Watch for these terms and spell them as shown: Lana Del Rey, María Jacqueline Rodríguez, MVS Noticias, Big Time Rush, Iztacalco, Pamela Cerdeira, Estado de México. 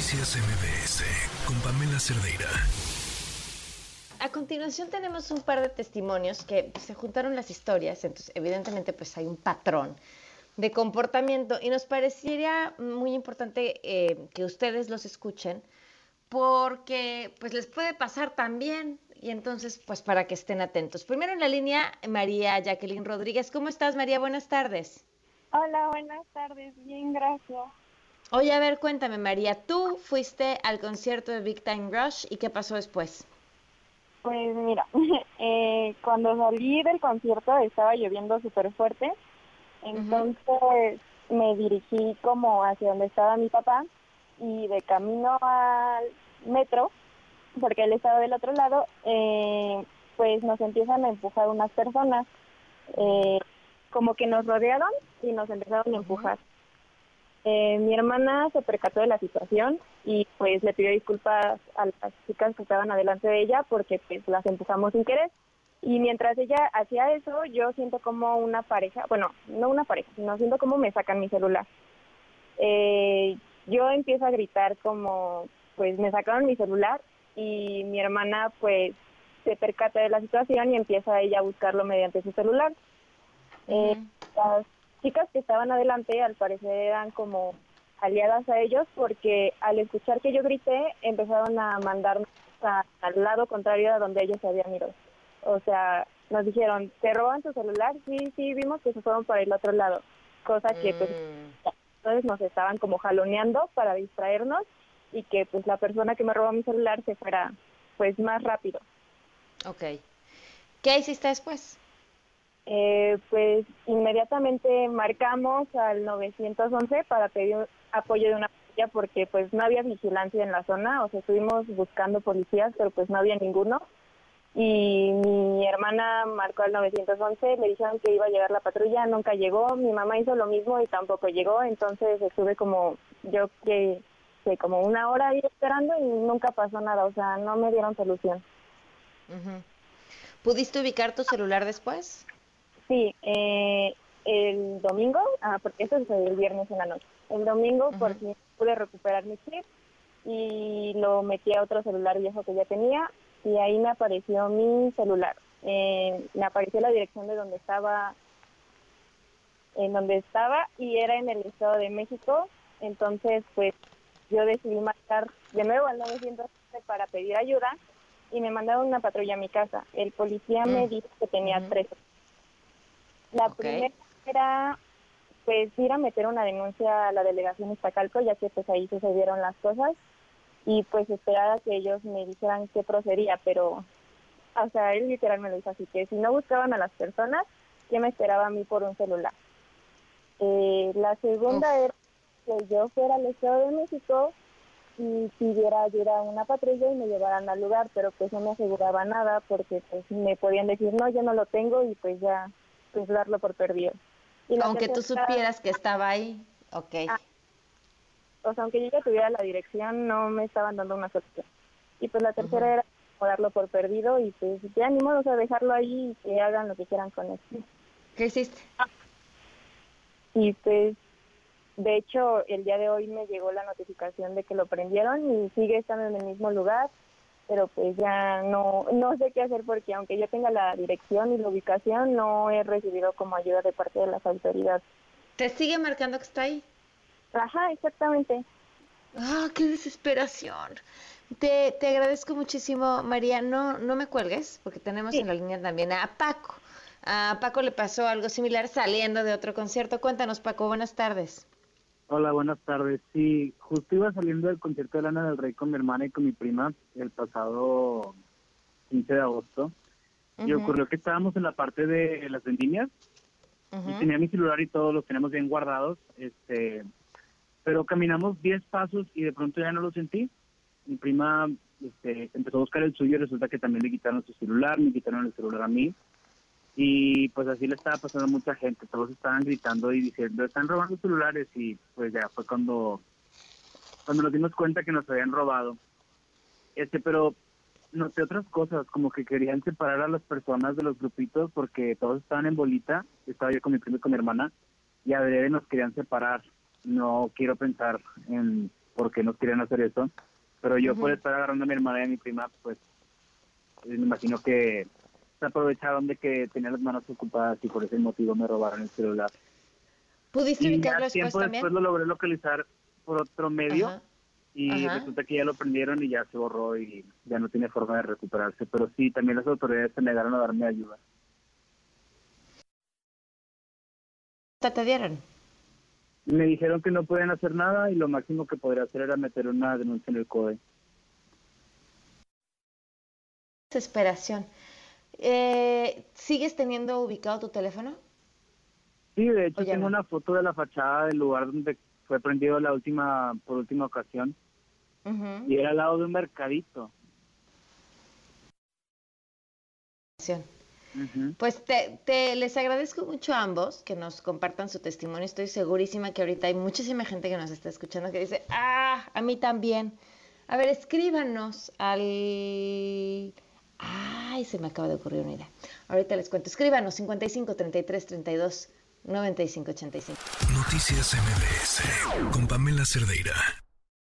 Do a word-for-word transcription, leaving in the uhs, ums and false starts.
Noticias M V S con Pamela Cerdeira. A continuación tenemos un par de testimonios que se juntaron las historias, entonces evidentemente pues hay un patrón de comportamiento y nos parecería muy importante eh, que ustedes los escuchen porque pues les puede pasar también y entonces pues para que estén atentos. Primero en la línea María Jacqueline Rodríguez. ¿Cómo estás, María? Buenas tardes. Hola, buenas tardes. Bien, gracias. Oye, a ver, cuéntame, María, tú fuiste al concierto de Big Time Rush y ¿qué pasó después? Pues mira, eh, cuando salí del concierto estaba lloviendo súper fuerte, entonces uh-huh. me dirigí como hacia donde estaba mi papá y de camino al metro, porque él estaba del otro lado, eh, pues nos empiezan a empujar unas personas, eh, como que nos rodearon y nos empezaron a empujar. Uh-huh. Eh, mi hermana se percató de la situación y pues le pidió disculpas a las chicas que estaban adelante de ella porque pues las empujamos sin querer. Y mientras ella hacía eso, yo siento como una pareja, bueno, no una pareja, sino siento como me sacan mi celular. Eh, yo empiezo a gritar como, pues me sacaron mi celular y mi hermana pues se percata de la situación y empieza ella a buscarlo mediante su celular. Eh, las, chicas que estaban adelante al parecer eran como aliadas a ellos porque al escuchar que yo grité empezaron a mandarnos a, al lado contrario a donde ellos se habían ido. O sea, nos dijeron, ¿te roban tu celular? Sí, sí, vimos que se fueron para el otro lado. Cosa que pues mm. entonces nos estaban como jaloneando para distraernos y que pues la persona que me robó mi celular se fuera pues más rápido. Okay. ¿Qué hiciste después? Eh, pues inmediatamente marcamos al nueve once para pedir apoyo de una policía porque pues no había vigilancia en la zona, o sea, estuvimos buscando policías, pero pues no había ninguno. Y mi hermana marcó al nueve once, le dijeron que iba a llegar la patrulla, nunca llegó, mi mamá hizo lo mismo y tampoco llegó, entonces estuve como, yo que, que como una hora ahí esperando y nunca pasó nada, o sea, no me dieron solución. ¿Pudiste ubicar tu celular después? Sí, eh, el domingo, ah, porque esto es el viernes en la noche, el domingo uh-huh. por fin pude recuperar mi chip y lo metí a otro celular viejo que ya tenía y ahí me apareció mi celular, eh, me apareció la dirección de donde estaba, en donde estaba y era en el Estado de México, entonces pues yo decidí marcar de nuevo al nueve once para pedir ayuda y me mandaron una patrulla a mi casa, el policía uh-huh. me dijo que tenía uh-huh. tres. La okay. primera era, pues, ir a meter una denuncia a la delegación Iztacalco, ya que, pues, ahí sucedieron las cosas, y, pues, esperar a que ellos me dijeran qué procedía, pero, o sea, él literal me lo hizo así, que si no buscaban a las personas, ¿qué me esperaba a mí por un celular? Eh, la segunda Uf. era que yo fuera al Estado de México y pidiera ayuda a una patrulla y me llevaran al lugar, pero, pues, no me aseguraba nada, porque, pues, me podían decir, no, yo no lo tengo, y, pues, ya... pues darlo por perdido. Y aunque tú estaba... supieras que estaba ahí, okay. Ah, o sea, aunque yo ya tuviera la dirección, no me estaban dando una solución. Y pues la tercera uh-huh. era darlo por perdido y pues ya ni modo, o sea, dejarlo ahí y que hagan lo que quieran con eso. ¿Qué hiciste? Ah. Y pues, de hecho, el día de hoy me llegó la notificación de que lo prendieron y sigue estando en el mismo lugar, pero pues ya no no sé qué hacer porque aunque yo tenga la dirección y la ubicación, no he recibido como ayuda de parte de las autoridades. ¿Te sigue marcando que está ahí? Ajá, exactamente. ¡Ah, qué desesperación! Te, te agradezco muchísimo, María. No, no me cuelgues, porque tenemos sí. en la línea también a Paco. A Paco le pasó algo similar saliendo de otro concierto. Cuéntanos, Paco, buenas tardes. Hola, buenas tardes. Sí, justo iba saliendo del concierto de Lana Del Rey con mi hermana y con mi prima el pasado quince de agosto. Uh-huh. Y ocurrió que estábamos en la parte de las vendimias. Uh-huh. Y tenía mi celular y todos los tenemos bien guardados. Este, pero caminamos diez pasos y de pronto ya no lo sentí. Mi prima este, empezó a buscar el suyo y resulta que también le quitaron su celular, me quitaron el celular a mí. Y pues así le estaba pasando a mucha gente, todos estaban gritando y diciendo, están robando celulares, y pues ya fue cuando cuando nos dimos cuenta que nos habían robado. Este, pero noté otras cosas, como que querían separar a las personas de los grupitos porque todos estaban en bolita, estaba yo con mi primo y con mi hermana, y a breve nos querían separar. No quiero pensar en porque no querían hacer eso. Pero yo uh-huh. por estar agarrando a mi hermana y a mi prima, pues me imagino que se aprovecharon de que tenía las manos ocupadas y por ese motivo me robaron el celular. ¿Pudiste ubicarlo después tiempo también? Después lo logré localizar por otro medio uh-huh. y uh-huh. resulta que ya lo prendieron y ya se borró y ya no tiene forma de recuperarse. Pero sí, también las autoridades se negaron a darme ayuda. ¿Te dieron? Me dijeron que no podían hacer nada y lo máximo que podría hacer era meter una denuncia en el C O D E. Desesperación. Eh, ¿Sigues teniendo ubicado tu teléfono? Sí, de hecho tengo no? una foto de la fachada del lugar donde fue prendido la última, por última ocasión. Uh-huh. Y era al lado de un mercadito. Uh-huh. Pues te, te les agradezco mucho a ambos que nos compartan su testimonio. Estoy segurísima que ahorita hay muchísima gente que nos está escuchando que dice, ah, a mí también. A ver, escríbanos al... Ay, se me acaba de ocurrir una idea. Ahorita les cuento. Escríbanos cincuenta y cinco, treinta y tres, treinta y dos, noventa y cinco, ochenta y cinco. Noticias M V S con Pamela Cerdeira.